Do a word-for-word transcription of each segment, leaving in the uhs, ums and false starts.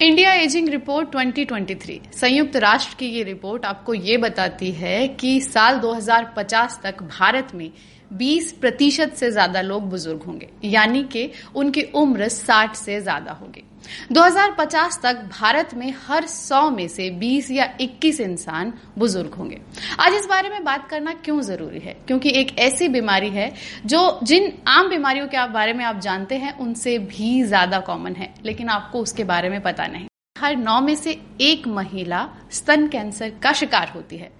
India ageing report दो हज़ार तेईस संयुक्त राष्ट्र की ये रिपोर्ट आपको ये बताती है कि साल दो हज़ार पचास तक भारत में बीस प्रतिशत से ज्यादा लोग बुजुर्ग होंगे, यानी कि उनकी उम्र साठ से ज्यादा होगी। दो हज़ार पचास तक भारत में हर सौ में से बीस या इक्कीस इंसान बुजुर्ग होंगे। आज इस बारे में बात करना क्यों जरूरी है, क्योंकि एक ऐसी बीमारी है जो जिन आम बीमारियों के आप बारे में आप जानते हैं उनसे भी ज्यादा कॉमन है, लेकिन आपको उसके बारे में पता नहीं। हर नौ में से एक महिला स्तन कैंसर का शिकार होती है,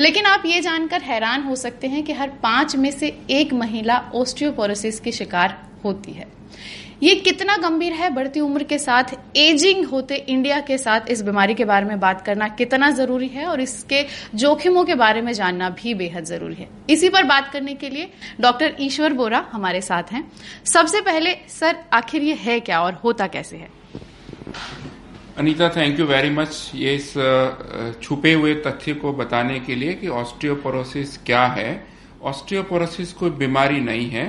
लेकिन आप ये जानकर हैरान हो सकते हैं कि हर पांच में से एक महिला ऑस्टियोपोरोसिस की शिकार होती है। ये कितना गंभीर है, बढ़ती उम्र के साथ एजिंग होते इंडिया के साथ इस बीमारी के बारे में बात करना कितना जरूरी है और इसके जोखिमों के बारे में जानना भी बेहद जरूरी है। इसी पर बात करने के लिए डॉक्टर ईश्वर बोहरा हमारे साथ हैं। सबसे पहले सर, आखिर ये है क्या और होता कैसे है? Anita, thank you very much ये इस छुपे हुए तथ्य को बताने के लिए कि ऑस्टियोपोरोसिस क्या है। ऑस्टियोपोरोसिस कोई बीमारी नहीं है,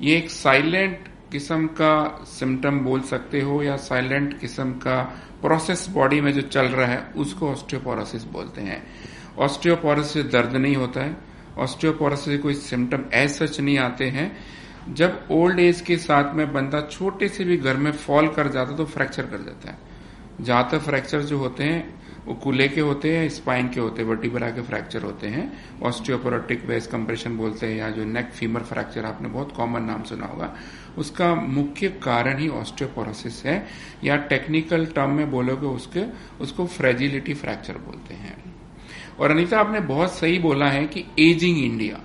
ये एक साइलेंट किस्म का सिम्टम बोल सकते हो या साइलेंट किस्म का प्रोसेस बॉडी में जो चल रहा है उसको ऑस्टियोपोरोसिस बोलते हैं। ऑस्टियोपोरोसिस दर्द नहीं होता है, ऑस्टियोपोरोसिस कोई सिम्टम एज सच नहीं आते हैं। जब ओल्ड एज के साथ में बंदा छोटे से भी घर में फॉल कर जाता है तो फ्रैक्चर कर जाता है। ज्यादातर फ्रैक्चर जो होते हैं वो कूल्हे के होते हैं, स्पाइन के होते हैं, वर्टिब्रा के फ्रैक्चर होते हैं। ऑस्टियोपोरोटिक वेस्ट कंप्रेशन बोलते हैं या जो नेक फीमर फ्रैक्चर आपने बहुत कॉमन नाम सुना होगा, उसका मुख्य कारण ही ऑस्टियोपोरोसिस है, या टेक्निकल टर्म में बोलोगे उसके उसको फ्रेजिलिटी फ्रैक्चर बोलते हैं। और अनीता, आपने बहुत सही बोला है कि एजिंग इंडिया,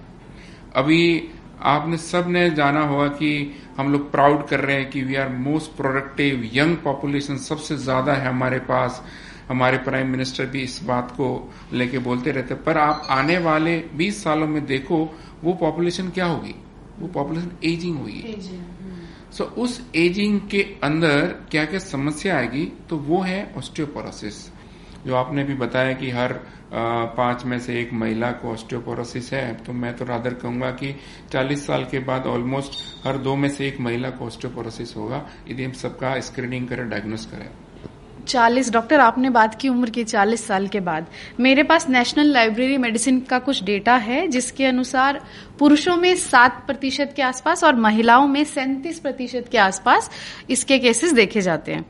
अभी आपने सब ने जाना होगा कि हम लोग प्राउड कर रहे हैं कि we are most productive young population, सबसे ज्यादा है हमारे पास। हमारे प्राइम मिनिस्टर भी इस बात को लेके बोलते रहते, पर आप आने वाले बीस सालों में देखो वो पॉपुलेशन क्या होगी, वो पॉपुलेशन एजिंग होगी। सो so, उस एजिंग के अंदर क्या क्या समस्या आएगी, तो वो है ऑस्टियोपोरोसिस। जो आपने भी बताया कि हर पांच में से एक महिला को ऑस्टियोपोरोसिस है, तो मैं तो रादर कहूंगा कि चालीस साल के बाद ऑलमोस्ट हर दो में से एक महिला को ऑस्टियोपोरोसिस होगा, यदि हम सबका स्क्रीनिंग करें, डायग्नोस करें। चालीस डॉक्टर, आपने बात की उम्र की चालीस साल के बाद। मेरे पास नेशनल लाइब्रेरी मेडिसिन का कुछ डेटा है जिसके अनुसार पुरुषों में सात प्रतिशत के आसपास और महिलाओं में सैंतीस प्रतिशत के आसपास इसके केसेस देखे जाते हैं।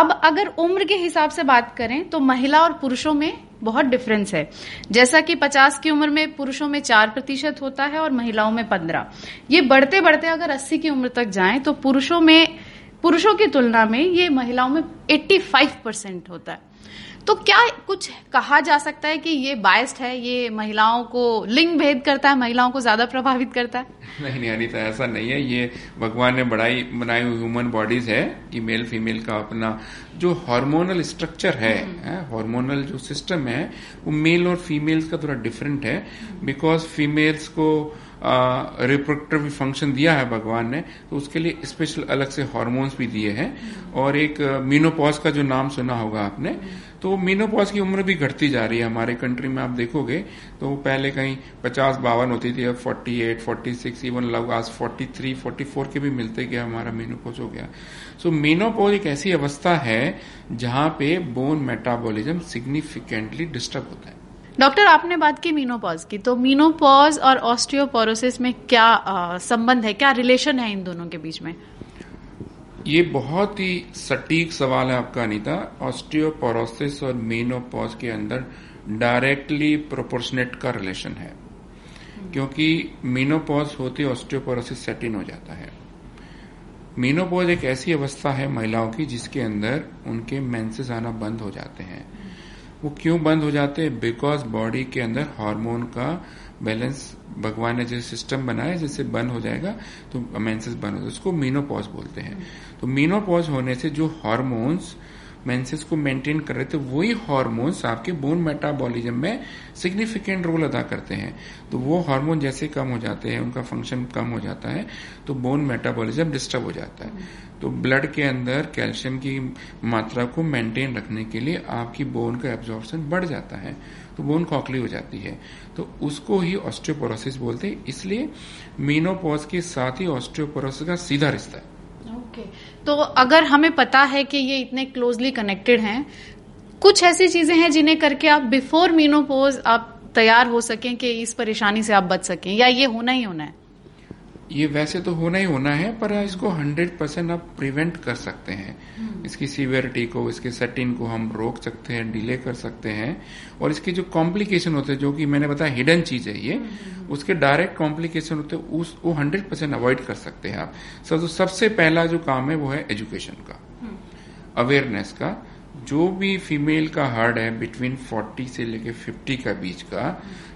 अब अगर उम्र के हिसाब से बात करें तो महिला और पुरुषों में बहुत डिफरेंस है। जैसा कि पचास की उम्र में पुरुषों में चार प्रतिशत होता है और महिलाओं में पंद्रह। ये बढ़ते बढ़ते अगर अस्सी की उम्र तक जाएं तो पुरुषों में पुरुषों की तुलना में ये महिलाओं में पचासी परसेंट होता है। तो क्या कुछ कहा जा सकता है कि ये बायस्ड है, ये महिलाओं को लिंग भेद करता है, महिलाओं को ज्यादा प्रभावित करता है? नहीं नहीं अनीता, ऐसा नहीं है। ये भगवान ने बढ़ाई बनाई हुई ह्यूमन बॉडीज है कि मेल फीमेल का अपना जो हार्मोनल स्ट्रक्चर है, हार्मोनल जो सिस्टम है वो मेल और फीमेल्स का थोड़ा डिफरेंट है। बिकॉज फीमेल्स को रिप्रोडक्टिव फंक्शन दिया है भगवान ने, तो उसके लिए स्पेशल अलग से हार्मोन्स भी दिए हैं। और एक मेनोपॉज का जो नाम सुना होगा आपने, तो मेनोपॉज की उम्र भी घटती जा रही है हमारे कंट्री में। आप देखोगे तो पहले कहीं पचास बावन होती थी, अब अड़तालीस, छियालीस, इवन लोग आज तैंतालीस, चौवालीस के भी मिलते गया, हमारा मेनोपॉज हो गया। सो मेनोपॉज एक ऐसी अवस्था है जहां पे बोन मेटाबॉलिज्म सिग्निफिकेंटली डिस्टर्ब होता है। डॉक्टर, आपने बात की मीनोपॉज की, तो मीनोपॉज और ऑस्टियोपोरोसिस में क्या आ, संबंध है, क्या रिलेशन है इन दोनों के बीच में? ये बहुत ही सटीक सवाल है आपका अनीता। ऑस्टियोपोरोसिस और मीनोपॉज के अंदर डायरेक्टली प्रोपोर्शनेट का रिलेशन है, क्योंकि मीनोपॉज होते ऑस्टियोपोरोसिस सेट इन हो जाता है। मीनोपॉज एक ऐसी अवस्था है महिलाओं की जिसके अंदर उनके मेंसेस आना बंद हो जाते हैं। वो क्यों बंद हो जाते हैं? बिकॉज बॉडी के अंदर हार्मोन का बैलेंस भगवान ने जैसे सिस्टम बनाया, जैसे बंद हो जाएगा तो मेंसेस बंद हो जाएगा, उसको मेनोपॉज बोलते हैं। तो मेनोपॉज होने से जो हार्मोन्स मेंसेस को मेंटेन कर रहे थे, वही हार्मोन्स आपके बोन मेटाबॉलिज्म में सिग्निफिकेंट रोल अदा करते हैं। तो वो हार्मोन जैसे कम हो जाते हैं, उनका फंक्शन कम हो जाता है, तो बोन मेटाबॉलिज्म डिस्टर्ब हो जाता है। तो ब्लड के अंदर कैल्शियम की मात्रा को मेंटेन रखने के लिए आपकी बोन का एब्जॉर्प्शन बढ़ जाता है, तो बोन खोखली हो जाती है, तो उसको ही ऑस्टियोपोरोसिस बोलते हैं। इसलिए मेनोपॉज के साथ ही ऑस्टियोपोरोसिस का सीधा रिश्ता है। Okay okay. तो अगर हमें पता है कि ये इतने क्लोजली कनेक्टेड हैं, कुछ ऐसी चीजें हैं जिन्हें करके आप बिफोर मेनोपॉज आप तैयार हो सकें कि इस परेशानी से आप बच सकें, या ये होना ही होना है? ये वैसे तो होना ही होना है, पर इसको हंड्रेड परसेंट आप प्रिवेंट कर सकते हैं। इसकी सीवियरिटी को, इसके सेटिन को हम रोक सकते हैं, डिले कर सकते हैं, और इसके जो कॉम्प्लिकेशन होते हैं, जो कि मैंने बताया हिडन चीज है ये, उसके डायरेक्ट कॉम्प्लिकेशन होते हैं, उस वो हंड्रेड परसेंट अवॉइड कर सकते हैं आप। सर तो सबसे पहला जो काम है वो है एजुकेशन का, अवेयरनेस का। जो भी फीमेल का हर्ड है बिटवीन फोर्टी से लेके फिफ्टी का बीच का,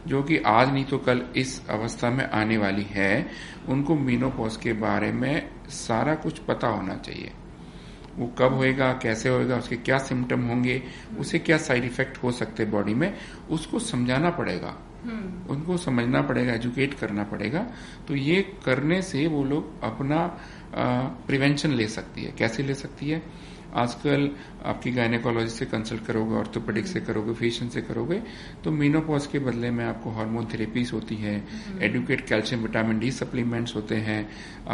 जो कि आज नहीं तो कल इस अवस्था में आने वाली है, उनको मेनोपॉज के बारे में सारा कुछ पता होना चाहिए। वो कब होएगा, कैसे होएगा, उसके क्या सिम्टम होंगे, उसे क्या साइड इफेक्ट हो सकते हैं बॉडी में, उसको समझाना पड़ेगा, उनको समझना पड़ेगा, एजुकेट करना पड़ेगा। तो ये करने से वो लोग अपना प्रिवेंशन ले सकती है। कैसे ले सकती है? आजकल आपकी गायनेकोलॉजिस्ट से कंसल्ट करोगे, ऑर्थोपेडिक से करोगे, फिजिशियन से करोगे, तो मेनोपॉज के बदले में आपको हार्मोन थेरेपीज होती है, adequate calcium vitamin D supplements होते हैं,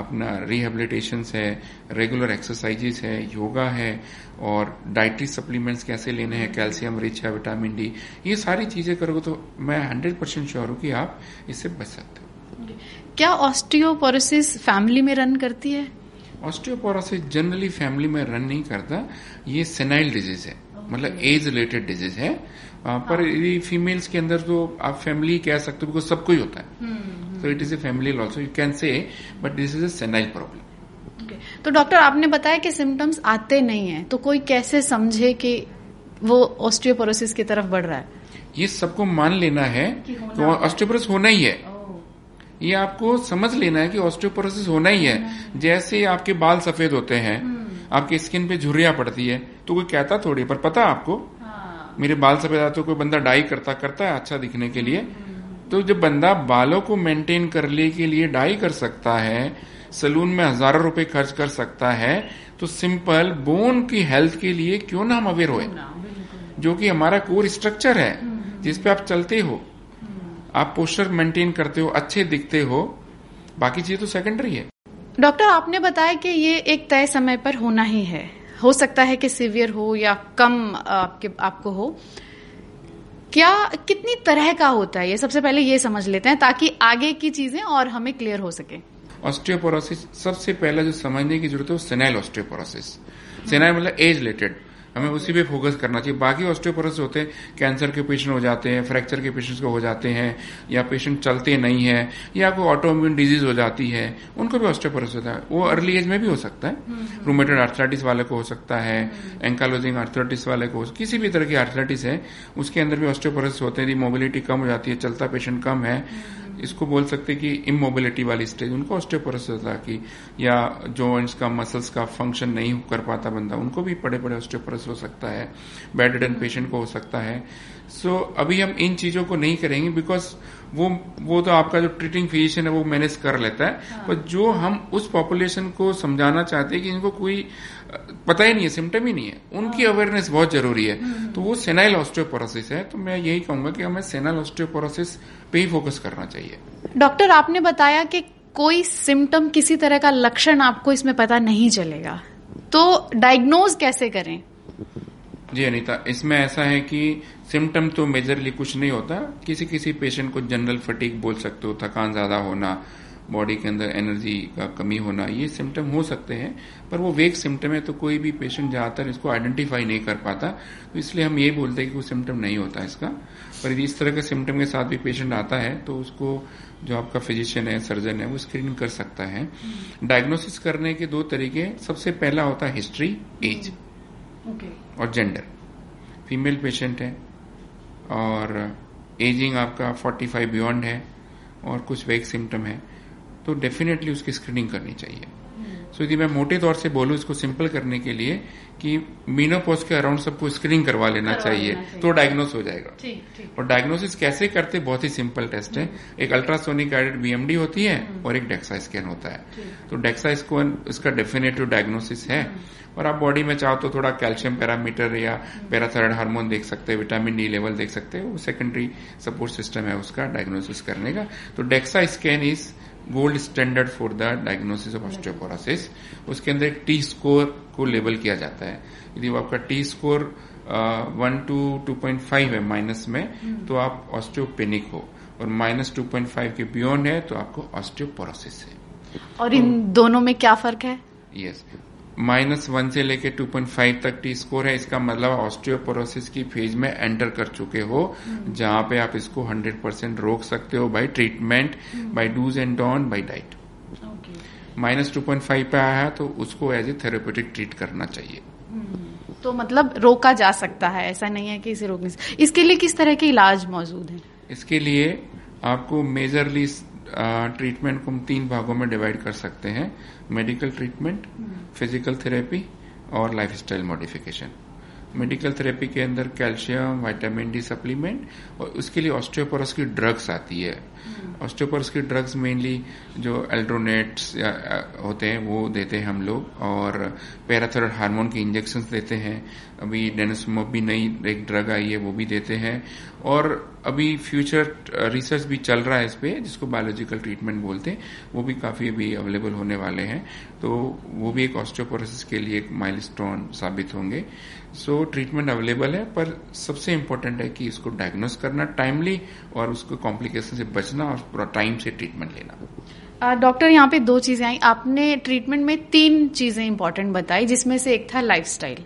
अपना रिहेबिलिटेशंस है, रेगुलर एक्सरसाइजेस है, योगा है, और डाइटरी सप्लीमेंट्स कैसे लेने हैं, कैल्शियम रिच है, विटामिन डी, ये सारी चीजें करोगे तो मैं हंड्रेड परसेंट श्योर हूं कि आप इससे बच सकते हो। क्या ऑस्टियोपोरोसिस फैमिली में रन करती है? ऑस्टियोपोरोसिस जनरली फैमिली में रन नहीं करता, ये सेनाइल डिजीज है, मतलब एज रिलेटेड डिजीज है। आ, पर हाँ। फीमेल्स के अंदर तो आप फैमिली कह सकते हो, बिकॉज सबको ही होता है, तो it is a family also you can say, but this is a senile problem. तो डॉक्टर आपने बताया कि सिम्टम्स आते नहीं है, तो कोई कैसे समझे कि वो ऑस्टियोपोरोसिस की तरफ बढ़ रहा है? ये सबको मान लेना है कि ऑस्टियोपोरोसिस होना ही है, ये आपको समझ लेना है कि ऑस्टियोपोरोसिस होना ही है। जैसे आपके बाल सफेद होते हैं, आपकी स्किन पे झुर्रियां पड़ती है, तो कोई कहता थोड़ी, पर पता आपको हाँ। मेरे बाल सफेद आते, कोई बंदा डाई करता करता है अच्छा दिखने के लिए, तो जब बंदा बालों को मेंटेन करने के लिए डाई कर सकता है, सलून में हजारों रुपए खर्च कर सकता है, तो सिंपल बोन की हेल्थ के लिए क्यों ना हम अवेयर होए, जो कि हमारा कोर स्ट्रक्चर है जिसपे आप चलते हो, आप पोस्चर मेंटेन करते हो, अच्छे दिखते हो, बाकी चीज तो सेकेंडरी है। डॉक्टर आपने बताया कि ये एक तय समय पर होना ही है, हो सकता है कि सीवियर हो या कम आपके आपको हो। क्या कितनी तरह का होता है ये, सबसे पहले ये समझ लेते हैं ताकि आगे की चीजें और हमें क्लियर हो सके। ऑस्टियोपोरोसिस सबसे पहला जो समझने की जरूरत है वो सेनाइल ऑस्टियोपोरोसिस, सेनाइल मतलब एज रिलेटेड, हमें उसी पे फोकस करना चाहिए। बाकी ऑस्टियोपोरोसिस होते हैं, कैंसर के पेशेंट हो जाते हैं, फ्रैक्चर के पेशेंट्स को हो जाते हैं, या पेशेंट चलते नहीं है, या कोई ऑटोइम्यून डिजीज हो जाती है, उनको भी ऑस्टियोपोरोसिस होता है। वो अर्ली एज में भी हो सकता है, रूमेटॉइड आर्थराइटिस वाले को हो सकता है, एंकालोजिंग आर्थराइटिस वाले को, किसी भी तरह की आर्थराइटिस है उसके अंदर भी ऑस्टियोपोरोसिस होते हैं। मोबिलिटी कम हो जाती है, चलता पेशेंट कम है, इसको बोल सकते हैं कि इमोबिलिटी वाली स्टेज, उनको ऑस्टियोपोरोसिस होता है कि, या जॉइंट्स का मसल्स का फंक्शन नहीं कर पाता बंदा, उनको भी बड़े बड़े ऑस्टियोपोरोसिस हो सकता है, बेड रिडन पेशेंट को हो सकता है। सो so, अभी हम इन चीजों को नहीं करेंगे, बिकॉज वो वो तो आपका जो ट्रीटिंग फिजिशियन है वो मैनेज कर लेता है, पर जो हम उस पॉपुलेशन को समझाना चाहते हैं कि इनको कोई पता ही नहीं है, सिम्टम ही नहीं है, उनकी अवेयरनेस बहुत जरूरी है, तो वो सेनाइल ऑस्टियोपोरोसिस है। तो मैं यही कहूंगा कि हमें सेनाइल ऑस्टियोपोरोसिस पे ही फोकस करना चाहिए। डॉक्टर आपने बताया कि कोई सिम्टम, किसी तरह का लक्षण आपको इसमें पता नहीं चलेगा, तो डायग्नोज कैसे करें? जी अनीता, इसमें ऐसा है कि सिम्टम तो मेजरली कुछ नहीं होता, किसी किसी पेशेंट को जनरल फटीग बोल सकते हो, थकान ज्यादा होना, बॉडी के अंदर एनर्जी का कमी होना, ये सिम्टम हो सकते हैं, पर वो वेग सिम्टम है, तो कोई भी पेशेंट ज्यादातर इसको आइडेंटिफाई नहीं कर पाता, तो इसलिए हम ये बोलते हैं कि वो सिम्टम नहीं होता इसका। पर यदि इस तरह के सिम्टम के साथ भी पेशेंट आता है, तो उसको जो आपका फिजिशियन है, सर्जन है, वो स्क्रीन कर सकता है। डायग्नोसिस करने के दो तरीके, सबसे पहला होता है हिस्ट्री, एज Okay. और जेंडर। फीमेल पेशेंट है और एजिंग आपका पैंतालीस बियॉन्ड है और कुछ वेग सिम्टम है, तो डेफिनेटली उसकी स्क्रीनिंग करनी चाहिए। सो यदि मैं मोटे तौर से बोलूं इसको सिंपल करने के लिए कि मीनोपोज के अराउंड सबको स्क्रीनिंग करवा लेना चाहिए तो डायग्नोस हो जाएगा। ठीक, ठीक। और डायग्नोसिस कैसे करते, बहुत ही सिंपल टेस्ट है, एक अल्ट्रासोनिक गाइडेड बीएमडी होती है और एक डेक्सा स्कैन होता है। तो डेक्सा स्कैन इसका डेफिनेटिव डायग्नोसिस है। और आप बॉडी में चाहो तो थोड़ा कैल्शियम पैरामीटर या पैराथायराइड हार्मोन देख सकते हैं, विटामिन डी लेवल देख सकते हैं, वो सेकेंडरी सपोर्ट सिस्टम है उसका डायग्नोसिस करने का। तो DEXA scan is gold standard for the diagnosis of osteoporosis. उसके अंदर एक टी स्कोर को लेबल किया जाता है। यदि वो आपका T score one to two point five है माइनस में तो आप ऑस्टियोपेनिक हो, और माइनस टू पॉइंट फाइव के बियॉन्ड है तो आपको ऑस्टियोपोरोसिस है। और तो, इन दोनों में क्या फर्क है? यस, माइनस वन से लेके टू पॉइंट फाइव तक टी स्कोर है, इसका मतलब ऑस्टियोपोरोसिस की फेज में एंटर कर चुके हो, जहां पे आप इसको हंड्रेड परसेंट रोक सकते हो by treatment, by dos and don'ts, by diet. Minus two point five पे आया तो उसको एज ए थेरेप्यूटिक ट्रीट करना चाहिए। तो मतलब रोका जा सकता है, ऐसा नहीं है कि इसे रोकने से। इसके लिए किस तरह के इलाज मौजूद है? इसके लिए आपको मेजरली ट्रीटमेंट को हम तीन भागों में डिवाइड कर सकते हैं, मेडिकल ट्रीटमेंट, फिजिकल थेरेपी और लाइफस्टाइल मॉडिफिकेशन। मेडिकल थेरेपी के अंदर कैल्शियम, विटामिन डी सप्लीमेंट, और उसके लिए ऑस्टियोपोरोसिस की ड्रग्स आती है। ऑस्टियोपोरोसिस की ड्रग्स मेनली जो एल्ड्रोनेट्स होते हैं वो देते हैं हम लोग, और पैराथायराइड हार्मोन के इंजेक्शंस देते हैं। अभी डेनोस्मोब भी नई एक ड्रग आई है वो भी देते हैं, और अभी फ्यूचर रिसर्च भी चल रहा है इस पर जिसको बायोलॉजिकल ट्रीटमेंट बोलते हैं, वो भी काफी अभी अवेलेबल होने वाले हैं। तो वो भी एक ऑस्टियोपोरोसिस के लिए एक माइलस्टोन साबित होंगे। सो ट्रीटमेंट अवेलेबल है, पर सबसे इम्पोर्टेंट है कि इसको डायग्नोस करना टाइमली और उसको कॉम्प्लिकेशन से बचना और पूरा टाइम से ट्रीटमेंट लेना। डॉक्टर, यहाँ पे दो चीजें आई, आपने ट्रीटमेंट में तीन चीजें इम्पोर्टेंट बताई जिसमें से एक था लाइफस्टाइल।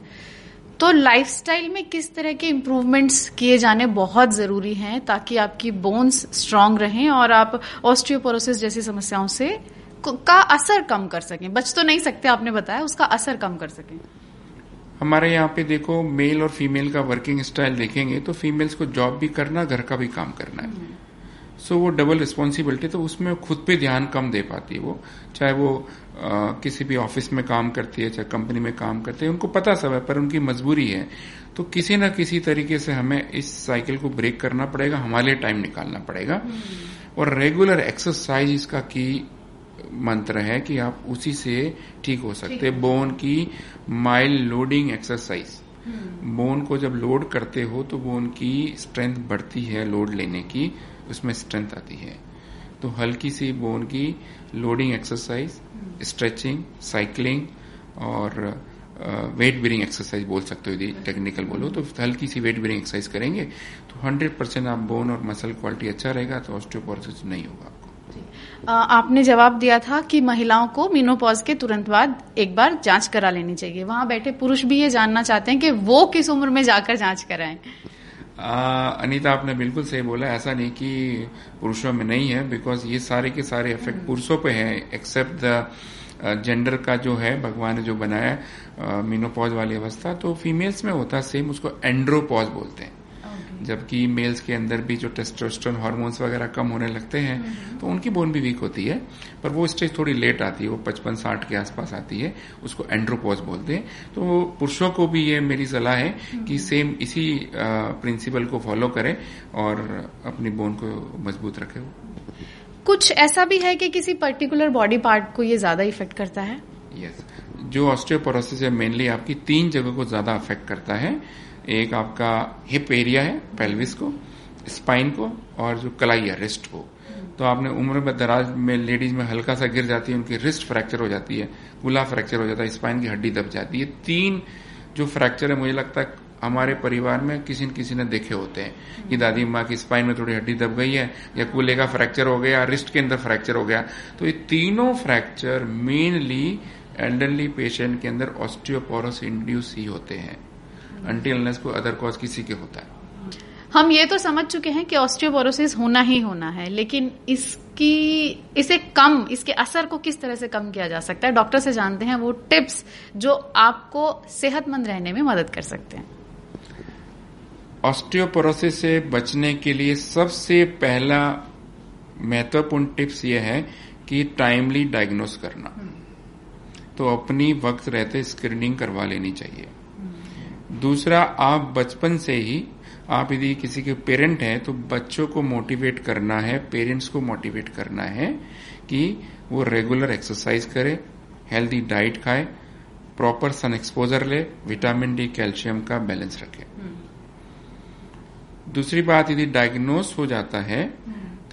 तो लाइफस्टाइल में किस तरह के इम्प्रूवमेंट्स किए जाने बहुत जरूरी हैं ताकि आपकी बोन्स स्ट्रांग रहें और आप ऑस्टियोपोरोसिस जैसी समस्याओं से का असर कम कर सकें? बच तो नहीं सकते आपने बताया, उसका असर कम कर सकें। हमारे यहाँ पे देखो मेल और फीमेल का वर्किंग स्टाइल देखेंगे तो फीमेल्स को जॉब भी करना, घर का भी काम करना है, सो so, वो डबल रिस्पॉन्सिबिलिटी, तो उसमें खुद पे ध्यान कम दे पाती है। वो चाहे वो आ, किसी भी ऑफिस में काम करती है, चाहे कंपनी में काम करते हैं, उनको पता सब है पर उनकी मजबूरी है। तो किसी ना किसी तरीके से हमें इस साइकिल को ब्रेक करना पड़ेगा, हमारे लिए टाइम निकालना पड़ेगा, और रेगुलर एक्सरसाइज इसका की मंत्र है कि आप उसी से ठीक हो सकते हैं। बोन की माइल्ड लोडिंग एक्सरसाइज, बोन को जब लोड करते हो तो बोन की स्ट्रेंथ बढ़ती है, लोड लेने की उसमें स्ट्रेंथ आती है। तो हल्की सी बोन की लोडिंग एक्सरसाइज, स्ट्रेचिंग, साइकिलिंग और वेट बेरिंग एक्सरसाइज बोल सकते हो यदि टेक्निकल बोलो तो। हल्की सी वेट बेरिंग एक्सरसाइज करेंगे तो हंड्रेड परसेंट आप बोन और मसल क्वालिटी अच्छा रहेगा, तो ऑस्टियोपोरोसिस नहीं होगा आपको। आपने जवाब दिया था कि महिलाओं को मेनोपॉज के तुरंत बाद एक बार जांच करा लेनी चाहिए। वहां बैठे पुरुष भी ये जानना चाहते हैं कि वो किस उम्र में जाकर जांच कराएं। अनिता, आपने बिल्कुल सही बोला, ऐसा नहीं कि पुरुषों में नहीं है, बिकॉज ये सारे के सारे इफेक्ट पुरुषों पे हैं, एक्सेप्ट द जेंडर का जो है भगवान ने जो बनाया मेनोपॉज वाली अवस्था, तो फीमेल्स में होता सेम, उसको एंड्रोपॉज बोलते हैं। okay. जबकि मेल्स के अंदर भी जो टेस्टोस्टेरोन हार्मोन्स वगैरह कम होने लगते हैं तो उनकी बोन भी वीक होती है, पर वो स्टेज थोड़ी लेट आती है, वो पचपन साठ के आसपास आती है, उसको एंड्रोपॉज बोलते हैं। तो पुरुषों को भी ये मेरी सलाह है कि सेम इसी प्रिंसिपल को फॉलो करें और अपनी बोन को मजबूत रखें। कुछ ऐसा भी है कि किसी पर्टिकुलर बॉडी पार्ट को ये ज्यादा इफेक्ट करता है? यस, जो ऑस्टियोपोरोसिस है मेनली आपकी तीन जगह को ज्यादा अफेक्ट करता है। एक आपका हिप एरिया है, पेल्विस को, स्पाइन को, और जो कलाई है रिस्ट को। तो आपने उम्र में दराज में लेडीज में हल्का सा गिर जाती है, उनकी रिस्ट फ्रैक्चर हो जाती है, कुल्ला फ्रैक्चर हो जाता है, स्पाइन की हड्डी दब जाती है। तीन जो फ्रैक्चर है, मुझे लगता है हमारे परिवार में किसी न किसी ने देखे होते हैं कि दादी माँ की स्पाइन में थोड़ी हड्डी दब गई है, या कूल्हे का फ्रैक्चर हो गया, रिस्ट के अंदर फ्रैक्चर हो गया। तो ये तीनों फ्रैक्चर मेनली एल्डरली पेशेंट के अंदर ऑस्टियोपोरोसिस इंड्यूस ही होते हैं, अनटिलनेस को अदर कॉज किसी के होता है। हम ये तो समझ चुके हैं कि ऑस्टियोपोरोसिस होना ही होना है, लेकिन इसकी इसे कम इसके असर को किस तरह से कम किया जा सकता है? डॉक्टर से जानते हैं वो टिप्स जो आपको सेहतमंद रहने में मदद कर सकते हैं। ऑस्टियोपोरोसिस से बचने के लिए सबसे पहला महत्वपूर्ण टिप्स ये है कि टाइमली डायग्नोस करना। तो अपनी वक्त रहते स्क्रीनिंग करवा लेनी चाहिए। दूसरा, आप बचपन से ही, आप यदि किसी के पेरेंट हैं तो बच्चों को मोटिवेट करना है, पेरेंट्स को मोटिवेट करना है कि वो रेगुलर एक्सरसाइज करे, हेल्दी डाइट खाए, प्रॉपर सन एक्सपोजर ले, विटामिन डी कैल्शियम का बैलेंस रखे। दूसरी बात, यदि डायग्नोस हो जाता है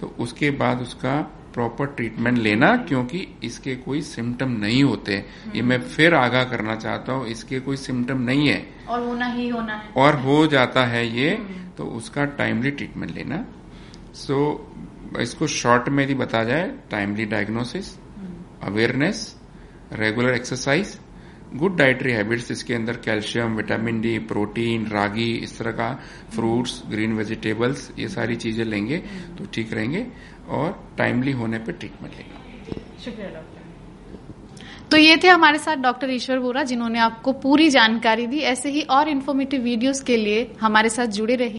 तो उसके बाद उसका प्रॉपर ट्रीटमेंट लेना, क्योंकि इसके कोई सिम्टम नहीं होते। ये मैं फिर आगाह करना चाहता हूँ, इसके कोई सिम्टम नहीं है और होना ही होना है, और हो जाता है ये तो उसका टाइमली ट्रीटमेंट लेना। सो so, इसको शॉर्ट में यदि बता जाए, timely diagnosis, awareness, regular exercise, good dietary habits, इसके अंदर calcium, vitamin D, protein, ragi, इस तरह का फ्रूट्स, ग्रीन वेजिटेबल्स, ये सारी चीजें लेंगे तो ठीक रहेंगे, और टाइमली होने पे ट्रीटमेंट लेना। शुक्रिया डॉक्टर। तो ये थे हमारे साथ डॉक्टर ईश्वर बोहरा, जिन्होंने आपको पूरी जानकारी दी। ऐसे ही और इन्फॉर्मेटिव वीडियोस के लिए हमारे साथ जुड़े रहिए।